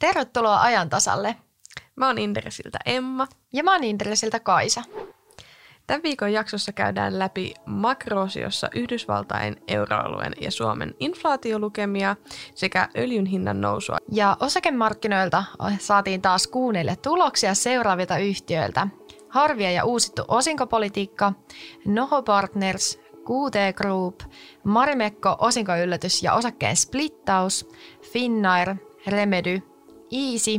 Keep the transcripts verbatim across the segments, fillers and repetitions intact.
Tervetuloa ajan tasalle. Mä oon Inderesiltä Emma. Ja mä oon Inderesiltä Kaisa. Tämän viikon jaksossa käydään läpi makroosiossa Yhdysvaltain, euroalueen ja Suomen inflaatiolukemia sekä öljyn hinnan nousua. Ja osakemarkkinoilta saatiin taas kuunnelle tuloksia seuraavilta yhtiöiltä. Harvia ja uusittu osinkopolitiikka, Noho Partners, Q T Group, Marimekko, osinkoyllätys ja osakkeen splittaus, Finnair, Remedy, Easy,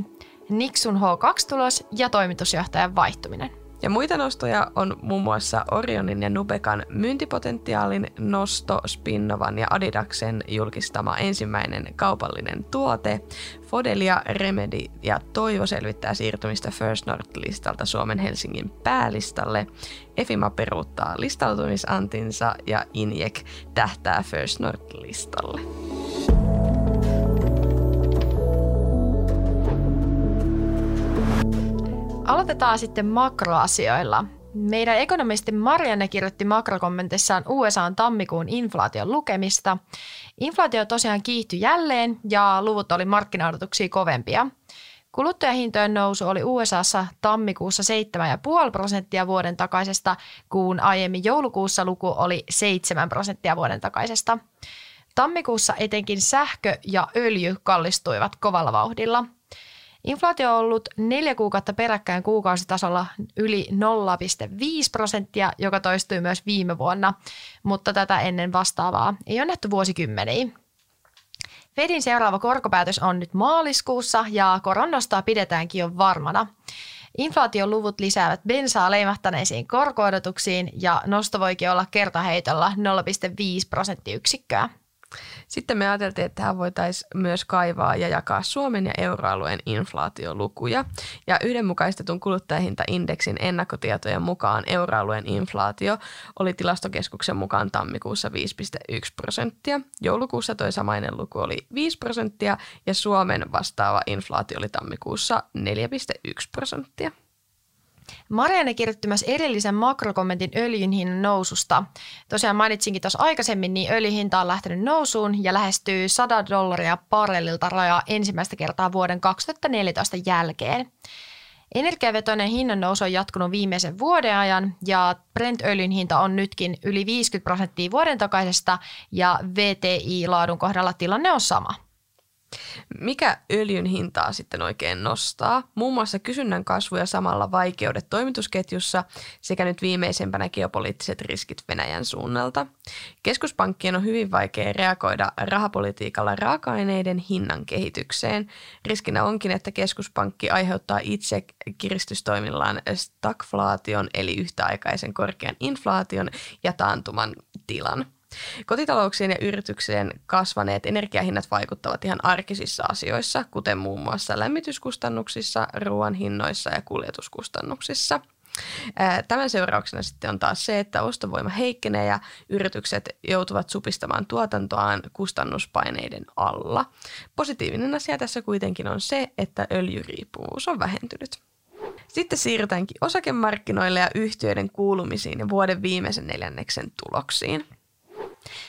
Nixun H kaksi-tulos ja toimitusjohtajan vaihtuminen. Ja muita nostoja on muun muassa Orionin ja Nubeqan myyntipotentiaalin nosto, Spinnovan ja Adidaksen julkistama ensimmäinen kaupallinen tuote, Fodelia, Remedy ja Toivo selvittää siirtymistä First North-listalta Suomen Helsingin päälistalle, Efima peruuttaa listautumisantinsa ja Injeq tähtää First North-listalle. Aloitetaan sitten makroasioilla. Meidän ekonomisti Marianne kirjoitti makrokommentissaan U S A:n tammikuun inflaation lukemista. Inflaatio tosiaan kiihtyi jälleen ja luvut oli markkina-odotuksia kovempia. Kuluttajahintojen nousu oli U S A:ssa tammikuussa seitsemän pilkku viisi prosenttia vuoden takaisesta, kun aiemmin joulukuussa luku oli seitsemän prosenttia vuoden takaisesta. Tammikuussa etenkin sähkö ja öljy kallistuivat kovalla vauhdilla. Inflaatio on ollut neljä kuukautta peräkkäin kuukausitasolla yli nolla pilkku viisi prosenttia, joka toistui myös viime vuonna, mutta tätä ennen vastaavaa ei ole nähty vuosikymmeniin. Fedin seuraava korkopäätös on nyt maaliskuussa ja koron nostaa pidetäänkin jo varmana. Inflaatioluvut lisäävät bensaa leimahtaneisiin korko-odotuksiin ja nosto voikin olla kertaheitolla nolla pilkku viisi prosenttiyksikköä. Sitten me ajateltiin, että tähän voitaisiin myös kaivaa ja jakaa Suomen ja euroalueen inflaatiolukuja. Ja yhdenmukaistetun kuluttajahintaindeksin ennakkotietojen mukaan euroalueen inflaatio oli Tilastokeskuksen mukaan tammikuussa viisi pilkku yksi prosenttia. Joulukuussa toi samainen luku oli viisi prosenttia ja Suomen vastaava inflaatio oli tammikuussa neljä pilkku yksi prosenttia. Marianne kirjoitti myös erillisen makrokommentin öljyn hinnan noususta. Tosiaan mainitsinkin tuossa aikaisemmin, niin öljyn hinta on lähtenyt nousuun ja lähestyy sata dollaria barrelilta rajaa ensimmäistä kertaa vuoden kaksituhattaneljätoista jälkeen. Energiavetoinen hinnan nousu on jatkunut viimeisen vuoden ajan ja Brent-öljyn hinta on nytkin yli viisikymmentä prosenttia vuoden takaisesta ja V T I-laadun kohdalla tilanne on sama. Mikä öljyn hintaa sitten oikein nostaa? Muun muassa kysynnän kasvu ja samalla vaikeudet toimitusketjussa sekä nyt viimeisempänä geopoliittiset riskit Venäjän suunnalta. Keskuspankkien on hyvin vaikea reagoida rahapolitiikalla raaka-aineiden hinnan kehitykseen. Riskinä onkin, että keskuspankki aiheuttaa itse kiristystoimillaan stagflaation eli yhtäaikaisen korkean inflaation ja taantuman tilan. Kotitalouksien ja yrityksien kasvaneet energiahinnat vaikuttavat ihan arkisissa asioissa, kuten muun muassa lämmityskustannuksissa, ruoan hinnoissa ja kuljetuskustannuksissa. Tämän seurauksena sitten on taas se, että ostovoima heikkenee ja yritykset joutuvat supistamaan tuotantoaan kustannuspaineiden alla. Positiivinen asia tässä kuitenkin on se, että öljyriippuvuus on vähentynyt. Sitten siirrytäänkin osakemarkkinoille ja yhtiöiden kuulumisiin ja vuoden viimeisen neljänneksen tuloksiin.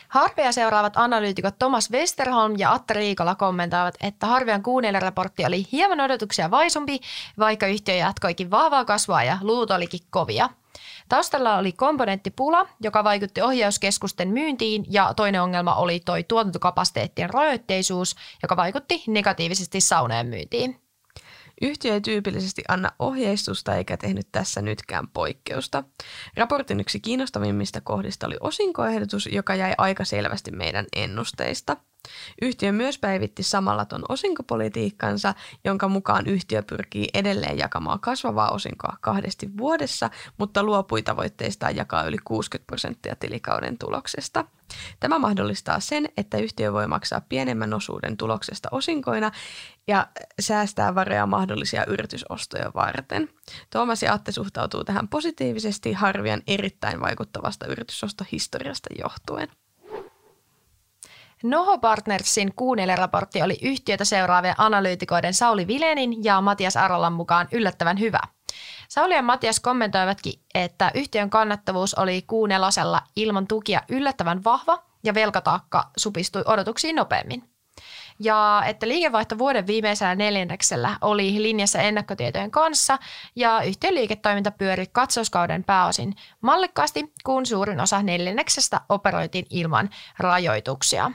Harvia seuraavat analyytikot Thomas Westerholm ja Atte Riikola kommentoivat, että Harvian Q neljä-raportti oli hieman odotuksia vaisumpi, vaikka yhtiö jatkoikin vahvaa kasvua ja luut olikin kovia. Taustalla oli komponenttipula, joka vaikutti ohjauskeskusten myyntiin ja toinen ongelma oli toi tuotantokapasiteettien rajoitteisuus, joka vaikutti negatiivisesti saunojen myyntiin. Yhtiö ei tyypillisesti anna ohjeistusta eikä tehnyt tässä nytkään poikkeusta. Raportin yksi kiinnostavimmista kohdista oli osinkoehdotus, joka jäi aika selvästi meidän ennusteista. Yhtiö myös päivitti samalla ton osinkopolitiikkansa, jonka mukaan yhtiö pyrkii edelleen jakamaan kasvavaa osinkoa kahdesti vuodessa, mutta luopui tavoitteistaan jakaa yli kuusikymmentä prosenttia tilikauden tuloksesta. Tämä mahdollistaa sen, että yhtiö voi maksaa pienemmän osuuden tuloksesta osinkoina ja säästää varoja mahdollisia yritysostoja varten. Thomas ja Atte suhtautuu tähän positiivisesti Harvian erittäin vaikuttavasta yritysostohistoriasta johtuen. Noho Partnersin Q neljä-raportti oli yhtiötä seuraavien analyytikoiden Sauli Vilénin ja Matias Aralan mukaan yllättävän hyvä. Sauli ja Matias kommentoivatkin, että yhtiön kannattavuus oli Q neljä ilman tukia yllättävän vahva ja velkataakka supistui odotuksiin nopeammin. ja että liikevaihto vuoden viimeisellä neljänneksellä oli linjassa ennakkotietojen kanssa ja yhtiön liiketoiminta pyöri katsauskauden pääosin mallikkaasti, kun suurin osa neljänneksestä operoitiin ilman rajoituksia.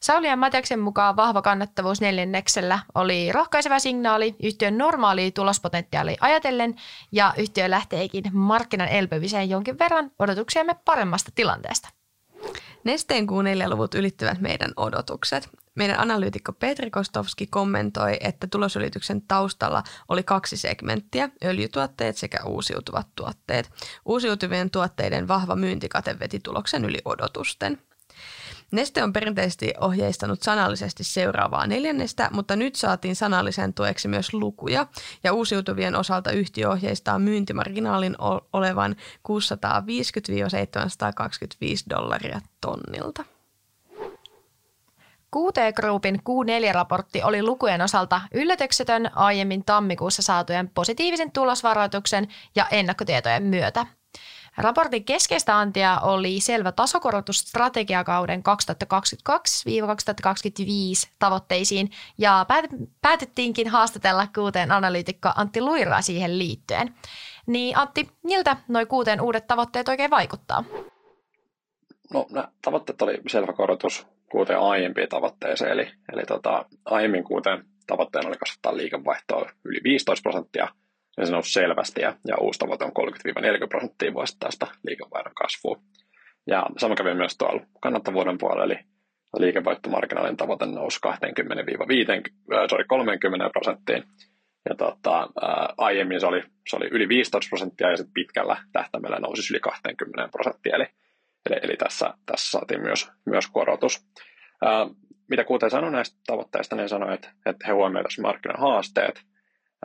Sauli ja Matiaksen mukaan vahva kannattavuus neljänneksellä oli rohkaiseva signaali yhtiön normaalia tulospotentiaalia ajatellen ja yhtiö lähteekin markkinan elpymiseen jonkin verran odotuksiamme paremmasta tilanteesta. Nesteen Q neljä-luvut ylittyvät meidän odotukset. Meidän analyytikko Petri Kostovski kommentoi, että tulosylityksen taustalla oli kaksi segmenttiä, öljytuotteet sekä uusiutuvat tuotteet. Uusiutuvien tuotteiden vahva myyntikate veti tuloksen yli odotusten. Neste on perinteisesti ohjeistanut sanallisesti seuraavaa neljännestä, mutta nyt saatiin sanallisen tueksi myös lukuja, ja uusiutuvien osalta yhtiö ohjeistaa myyntimarginaalin olevan kuusisataaviisikymmentä seitsemänsataakaksikymmentäviisi dollaria tonnilta. Q T Groupin Q neljä-raportti oli lukujen osalta yllätyksetön aiemmin tammikuussa saatujen positiivisen tulosvaroituksen ja ennakkotietojen myötä. Raportin keskeistä antia oli selvä tasokorotus strategiakauden kaksituhattakaksikymmentäkaksi kaksituhattakaksikymmentäviisi tavoitteisiin ja päätettiinkin haastatella Q T:n analyytikko Antti Luiroa siihen liittyen. Niin Antti, miltä nuo Q T:n uudet tavoitteet oikein vaikuttaa? No, nämä tavoitteet oli selvä korotus Q T:n aiempiin tavoitteeseen, eli, eli tota, aiemmin Q T:n tavoitteena oli kasvattaa liikevaihtoa yli viisitoista prosenttia. Ja se nousi selvästi ja, ja uusi tavoite on kolmekymmentä neljäkymmentä prosenttia vuosittaista liikevaihdon kasvua. Ja sama kävi myös tuolla kannattavuuden puolella, eli liikevaihtomarginaalin tavoite nousi kaksikymmentä kolmekymmentä prosenttiin. Ja tota, ää, aiemmin se oli, se oli yli viisitoista prosenttia ja sitten pitkällä tähtäimellä nousi yli kaksikymmentä prosenttia. Eli, eli, eli tässä, tässä saatiin myös, myös korotus. Ää, mitä Q T sanoi näistä tavoitteista, niin sanoi, että, että he huomioitaisivat markkinan haasteet.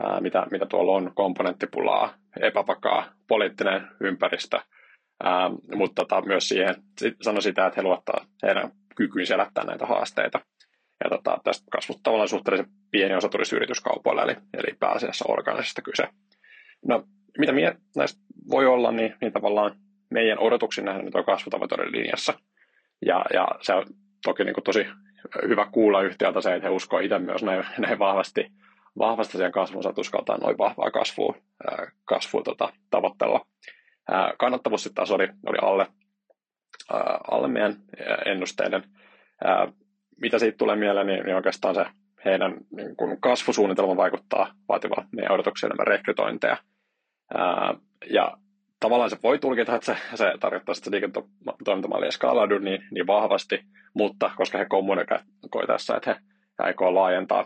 Ää, mitä, mitä tuolla on, komponenttipulaa, epävakaa, poliittinen ympäristö, ää, mutta tota, myös siihen sit sano sitä, että he luottaa heidän kykyyn selättää näitä haasteita. Ja tota, tästä kasvusta tavallaan suhteellisen pieni osa tulisi yrityskaupoille, eli, eli pääasiassa orgaanisesta kyse. No, mitä mie näistä voi olla, niin, niin tavallaan meidän odotuksiin nähdään tuo kasvutavoite linjassa. Ja, ja se on toki niin kuin tosi hyvä kuulla yhtiöltä se, että he uskoo itse myös näin, näin vahvasti. Vahvasti sen kasvunsa uskaltaa noin vahvaa kasvua, ää, kasvua tota, tavoitteella. Ää, kannattavuus sitten taas oli, oli alle, ää, alle meidän ennusteiden. Ää, mitä siitä tulee mieleen, niin, niin oikeastaan se heidän niin kun kasvusuunnitelma vaikuttaa vaativalla meidän odotuksia enemmän rekrytointeja. Ää, ja tavallaan se voi tulkita, että se, se tarkoittaa, että se liiketoimintamalli ei skaalaudu niin, niin vahvasti, mutta koska he kommunikoivat tässä, että he aikovat laajentaa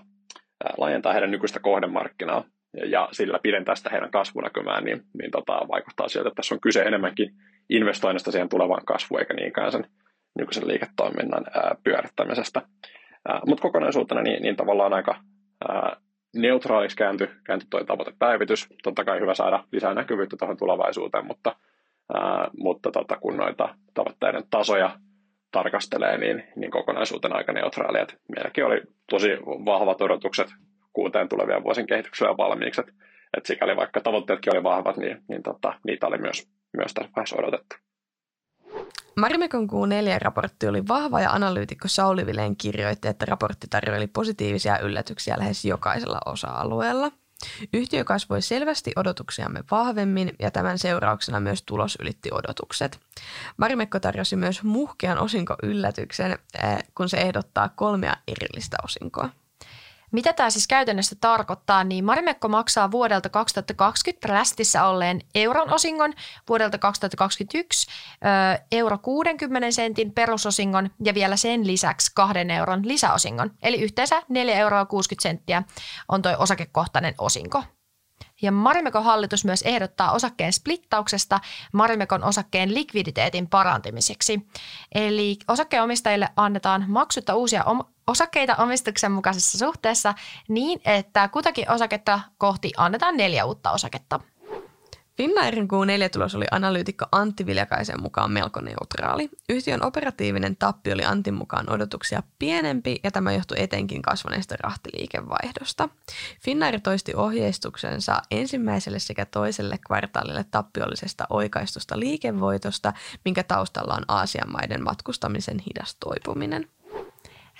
laajentaa heidän nykyistä kohdemarkkinaa ja sillä pidentää sitä heidän kasvunäkymää, niin, niin tota, vaikuttaa sieltä, että tässä on kyse enemmänkin investoinnista siihen tulevaan kasvuun, eikä niinkään sen nykyisen liiketoiminnan ää, pyörittämisestä. Mutta kokonaisuutena niin, niin tavallaan aika ää, neutraaliksi kääntyi käänty tuo tavoitepäivitys. Totta kai hyvä saada lisää näkyvyyttä tuohon tulevaisuuteen, mutta, ää, mutta tota, kun noita tavoitteiden tasoja tarkastelee, niin, niin kokonaisuutena aika neutraalia. Meilläkin oli tosi vahvat odotukset kuuteen tulevien vuosien kehityksellä valmiiksi. Et sikäli vaikka tavoitteetkin oli vahvat, niin, niin tota, niitä oli myös, myös tässä vaiheessa odotettu. Marimekon Q neljä-raportti oli vahva ja analyytikko Sauli Vilén kirjoitti, että raportti tarjoili positiivisia yllätyksiä lähes jokaisella osa-alueella. Yhtiö kasvoi selvästi odotuksiamme vahvemmin ja tämän seurauksena myös tulos ylitti odotukset. Marimekko tarjosi myös muhkean osinkoyllätyksen, kun se ehdottaa kolmea erillistä osinkoa. Mitä tämä siis käytännössä tarkoittaa, niin Marimekko maksaa vuodelta kaksituhattakaksikymmentä rästissä olleen euron osingon, vuodelta kaksituhattakaksikymmentäyksi euro kuudenkymmenen sentin perusosingon ja vielä sen lisäksi kahden euron lisäosingon. Eli yhteensä neljä euroa kuusikymmentä senttiä on tuo osakekohtainen osinko. Ja Marimekon hallitus myös ehdottaa osakkeen splittauksesta Marimekon osakkeen likviditeetin parantamiseksi. Eli osakkeenomistajille annetaan maksutta uusia om- osakkeita omistuksen mukaisessa suhteessa niin, että kutakin osaketta kohti annetaan neljä uutta osaketta. Finnairin Q neljä-tulos oli analyytikko Antti Viljakaisen mukaan melko neutraali. Yhtiön operatiivinen tappio oli Antin mukaan odotuksia pienempi ja tämä johtui etenkin kasvaneesta rahtiliikevaihdosta. Finnair toisti ohjeistuksensa ensimmäiselle sekä toiselle kvartaalille tappiollisesta oikaistusta liikevoitosta, minkä taustalla on Aasian maiden matkustamisen hidas toipuminen.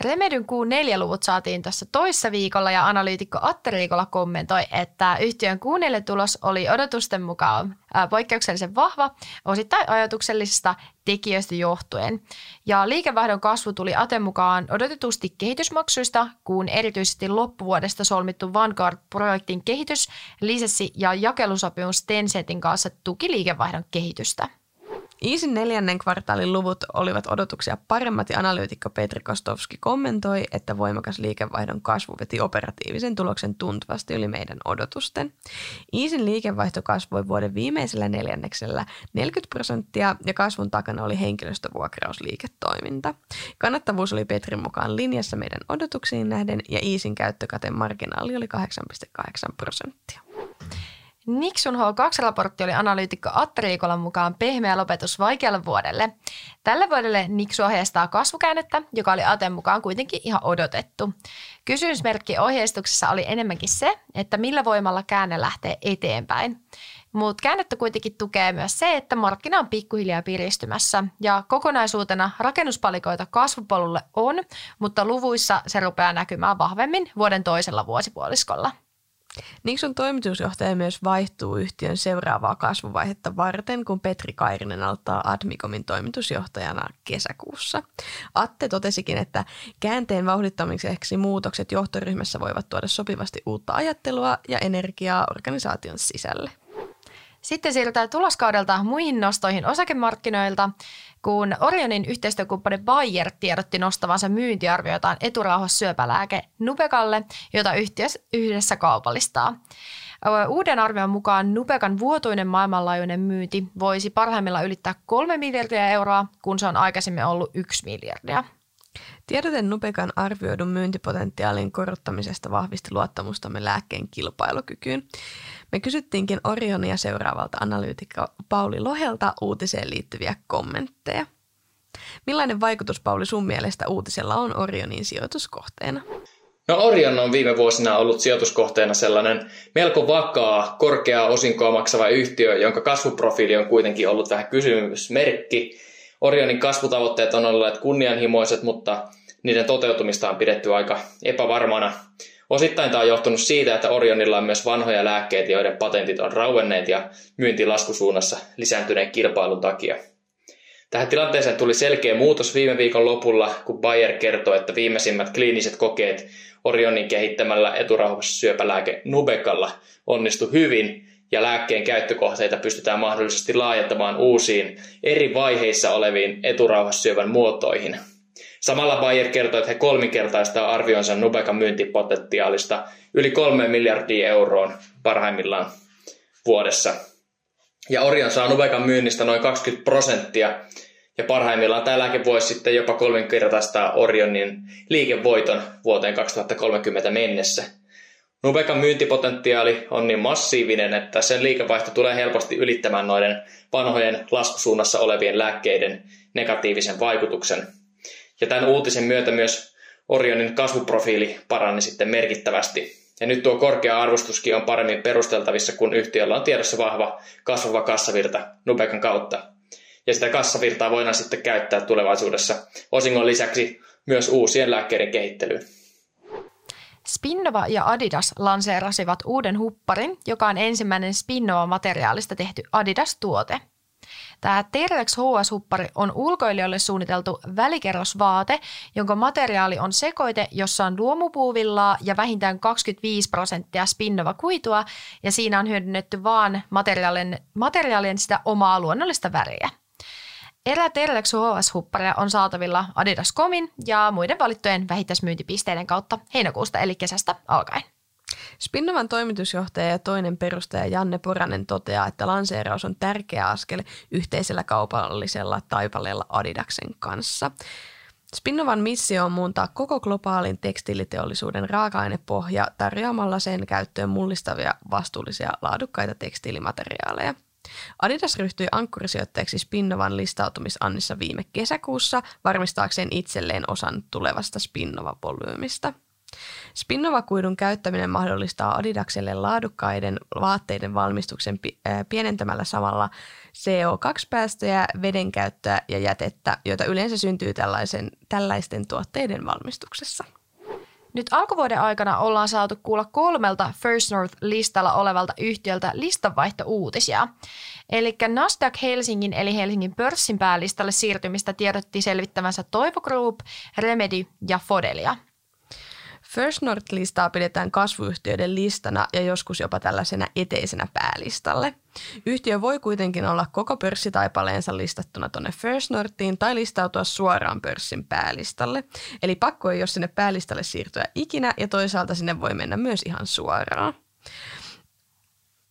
Remedyn Q neljä-luvut saatiin tuossa toissa viikolla ja analyytikko Atte Riikola kommentoi, että yhtiön Q neljä-tulos oli odotusten mukaan poikkeuksellisen vahva, osittain ajatuksellisista tekijöistä johtuen. Ja liikevaihdon kasvu tuli Aten mukaan odotetusti kehitysmaksuista, kun erityisesti loppuvuodesta solmittu Vanguard-projektin kehitys, lisenssi- ja jakelusopimus Tencentin kanssa tuki liikevaihdon kehitystä. Iisin neljännen kvartaalin luvut olivat odotuksia paremmat ja analyytikko Petri Kostovski kommentoi, että voimakas liikevaihdon kasvu veti operatiivisen tuloksen tuntuvasti yli meidän odotusten. Iisin liikevaihto kasvoi vuoden viimeisellä neljänneksellä neljäkymmentä prosenttia ja kasvun takana oli henkilöstövuokrausliiketoiminta. Kannattavuus oli Petrin mukaan linjassa meidän odotuksiin nähden ja Iisin käyttökateen marginaali oli kahdeksan pilkku kahdeksan prosenttia. Nixun H kaksi-raportti oli analyytikko Atte Riikolan mukaan pehmeä lopetus vaikealle vuodelle. Tällä vuodelle Nixu ohjeistaa kasvukäännettä, joka oli Aten mukaan kuitenkin ihan odotettu. Kysymysmerkki ohjeistuksessa oli enemmänkin se, että millä voimalla käänne lähtee eteenpäin. Mutta käännettä kuitenkin tukee myös se, että markkina on pikkuhiljaa piristymässä ja kokonaisuutena rakennuspalikoita kasvupolulle on, mutta luvuissa se rupeaa näkymään vahvemmin vuoden toisella vuosipuoliskolla. Nixun toimitusjohtaja myös vaihtuu yhtiön seuraavaa kasvuvaihetta varten, kun Petri Kairinen aloittaa Admicomin toimitusjohtajana kesäkuussa. Atte totesikin, että käänteen vauhdittamiseksi muutokset johtoryhmässä voivat tuoda sopivasti uutta ajattelua ja energiaa organisaation sisälle. Sitten siirrytään tuloskaudelta muihin nostoihin osakemarkkinoilta, kun Orionin yhteistyökumppani Bayer tiedotti nostavansa myyntiarvioitaan eturauhassyöpälääke Nubeqalle, jota yhtiö yhdessä kaupallistaa. Uuden arvion mukaan Nubeqan vuotuinen maailmanlaajuinen myynti voisi parhaimmillaan ylittää kolme miljardia euroa, kun se on aikaisemmin ollut yksi miljardia. Tiedote Nubeqan arvioidun myyntipotentiaalin korottamisesta vahvisti luottamustamme lääkkeen kilpailukykyyn. Me kysyttiinkin Orionia seuraavalta analyytikko Pauli Lohelta uutiseen liittyviä kommentteja. Millainen vaikutus, Pauli, sun mielestä uutisella on Orionin sijoituskohteena? No, Orion on viime vuosina ollut sijoituskohteena sellainen melko vakaa, korkeaa osinkoa maksava yhtiö, jonka kasvuprofiili on kuitenkin ollut vähän kysymysmerkki. Orionin kasvutavoitteet on olleet kunnianhimoiset, mutta niiden toteutumista on pidetty aika epävarmana. Osittain tämä on johtunut siitä, että Orionilla on myös vanhoja lääkkeitä, joiden patentit on rauenneet ja myynti laskusuunnassa lisääntyneen kilpailun takia. Tähän tilanteeseen tuli selkeä muutos viime viikon lopulla, kun Bayer kertoi, että viimeisimmät kliiniset kokeet Orionin kehittämällä eturauhassyöpälääke Nubeqalla onnistui hyvin ja lääkkeen käyttökohteita pystytään mahdollisesti laajentamaan uusiin eri vaiheissa oleviin eturauhassyövän muotoihin. Samalla Bayer kertoi, että he kolminkertaistaa arvionsa Nubeqan myyntipotentiaalista yli kolme miljardia euroon parhaimmillaan vuodessa. Ja Orion saa Nubeqan myynnistä noin kaksikymmentä prosenttia ja parhaimmillaan tämä lääke voisi sitten jopa kolminkertaistaa Orionin liikevoiton vuoteen kaksituhattakolmekymmentä mennessä. Nubeqan myyntipotentiaali on niin massiivinen, että sen liikevaihto tulee helposti ylittämään noiden vanhojen laskusuunnassa olevien lääkkeiden negatiivisen vaikutuksen. Ja tämän uutisen myötä myös Orionin kasvuprofiili parani sitten merkittävästi. Ja nyt tuo korkea arvostuskin on paremmin perusteltavissa, kun yhtiöllä on tiedossa vahva kasvava kassavirta Nubeqan kautta. Ja sitä kassavirtaa voidaan sitten käyttää tulevaisuudessa osingon lisäksi myös uusien lääkkeiden kehittelyyn. Spinnova ja Adidas lanseerasivat uuden hupparin, joka on ensimmäinen Spinnova-materiaalista tehty Adidas-tuote. Tämä Terrex H S-huppari on ulkoilijoille suunniteltu välikerrosvaate, jonka materiaali on sekoite, jossa on luomupuuvillaa ja vähintään kaksikymmentäviisi prosenttia Spinnova-kuitua, ja siinä on hyödynnetty vain materiaalien, materiaalien sitä omaa luonnollista väriä. Erää Terrex H S-hupparia on saatavilla Adidas piste comin ja muiden valittujen vähittäismyyntipisteiden kautta heinäkuusta eli kesästä alkaen. Spinnovan toimitusjohtaja ja toinen perustaja Janne Poranen toteaa, että lanseeraus on tärkeä askel yhteisellä kaupallisella taipaleella Adidaksen kanssa. Spinnovan missio on muuntaa koko globaalin tekstiiliteollisuuden raaka-ainepohja tarjoamalla sen käyttöön mullistavia, vastuullisia, laadukkaita tekstiilimateriaaleja. Adidas ryhtyi ankkurisijoittajaksi Spinnovan listautumisannissa viime kesäkuussa varmistaakseen itselleen osan tulevasta Spinnova-volyymista. Spinnova-kuidun käyttäminen mahdollistaa Adidakselle laadukkaiden vaatteiden valmistuksen pienentämällä samalla C O kaksi -päästöjä, vedenkäyttöä ja jätettä, joita yleensä syntyy tällaisen, tällaisten tuotteiden valmistuksessa. Nyt alkuvuoden aikana ollaan saatu kuulla kolmelta First North-listalla olevalta yhtiöltä listanvaihto-uutisia. Eli Nasdaq Helsingin eli Helsingin pörssin päälistalle siirtymistä tiedotti selvittämänsä Toivo Group, Remedy ja Fodelia. First North-listaa pidetään kasvuyhtiöiden listana ja joskus jopa tällaisena eteisenä päälistalle. Yhtiö voi kuitenkin olla koko pörssitaipaleensa listattuna tuonne First Northiin tai listautua suoraan pörssin päälistalle. Eli pakko ei ole sinne päälistalle siirtyä ikinä ja toisaalta sinne voi mennä myös ihan suoraan.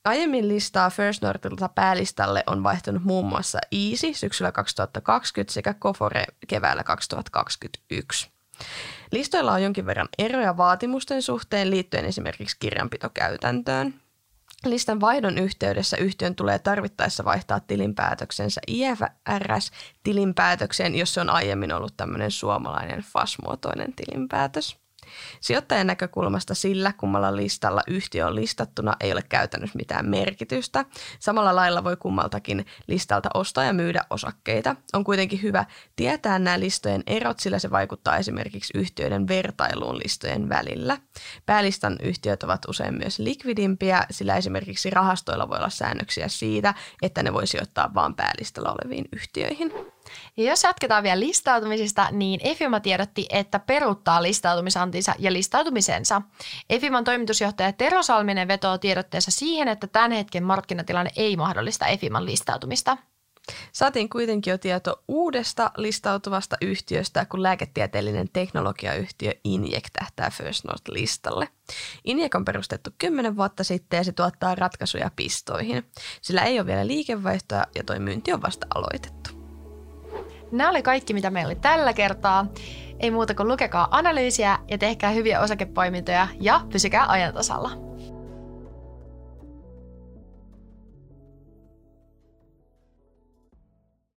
Aiemmin listaa First Northilta päälistalle on vaihtunut muun muassa Easy syksyllä kaksituhattakaksikymmentä sekä Kofore keväällä kaksituhattakaksikymmentäyksi. Listoilla on jonkin verran eroja vaatimusten suhteen liittyen esimerkiksi kirjanpitokäytäntöön. Listan vaihdon yhteydessä yhtiön tulee tarvittaessa vaihtaa tilinpäätöksensä I F R S-tilinpäätökseen, jos se on aiemmin ollut tämmöinen suomalainen F A S-muotoinen tilinpäätös. Sijoittajan näkökulmasta sillä, kummalla listalla yhtiö on listattuna, ei ole käytännössä mitään merkitystä. Samalla lailla voi kummaltakin listalta ostaa ja myydä osakkeita. On kuitenkin hyvä tietää nämä listojen erot, sillä se vaikuttaa esimerkiksi yhtiöiden vertailuun listojen välillä. Päälistan yhtiöt ovat usein myös likvidimpiä, sillä esimerkiksi rahastoilla voi olla säännöksiä siitä, että ne voi sijoittaa vain päälistalla oleviin yhtiöihin. Ja jos jatketaan vielä listautumisista, niin Efima tiedotti, että peruuttaa listautumisantinsa ja listautumisensa. Efiman toimitusjohtaja Tero Salminen vetoo tiedotteessa siihen, että tämän hetken markkinatilanne ei mahdollista Efiman listautumista. Saatiin kuitenkin jo tieto uudesta listautuvasta yhtiöstä, kun lääketieteellinen teknologiayhtiö Injeq tähtää First North-listalle. Injeq on perustettu kymmenen vuotta sitten ja se tuottaa ratkaisuja pistoihin. Sillä ei ole vielä liikevaihtoa ja toi myynti on vasta aloitettu. Nämä oli kaikki, mitä meillä oli tällä kertaa. Ei muuta kuin lukekaa analyysiä ja tehkää hyviä osakepoimintoja ja pysykää ajan tasalla.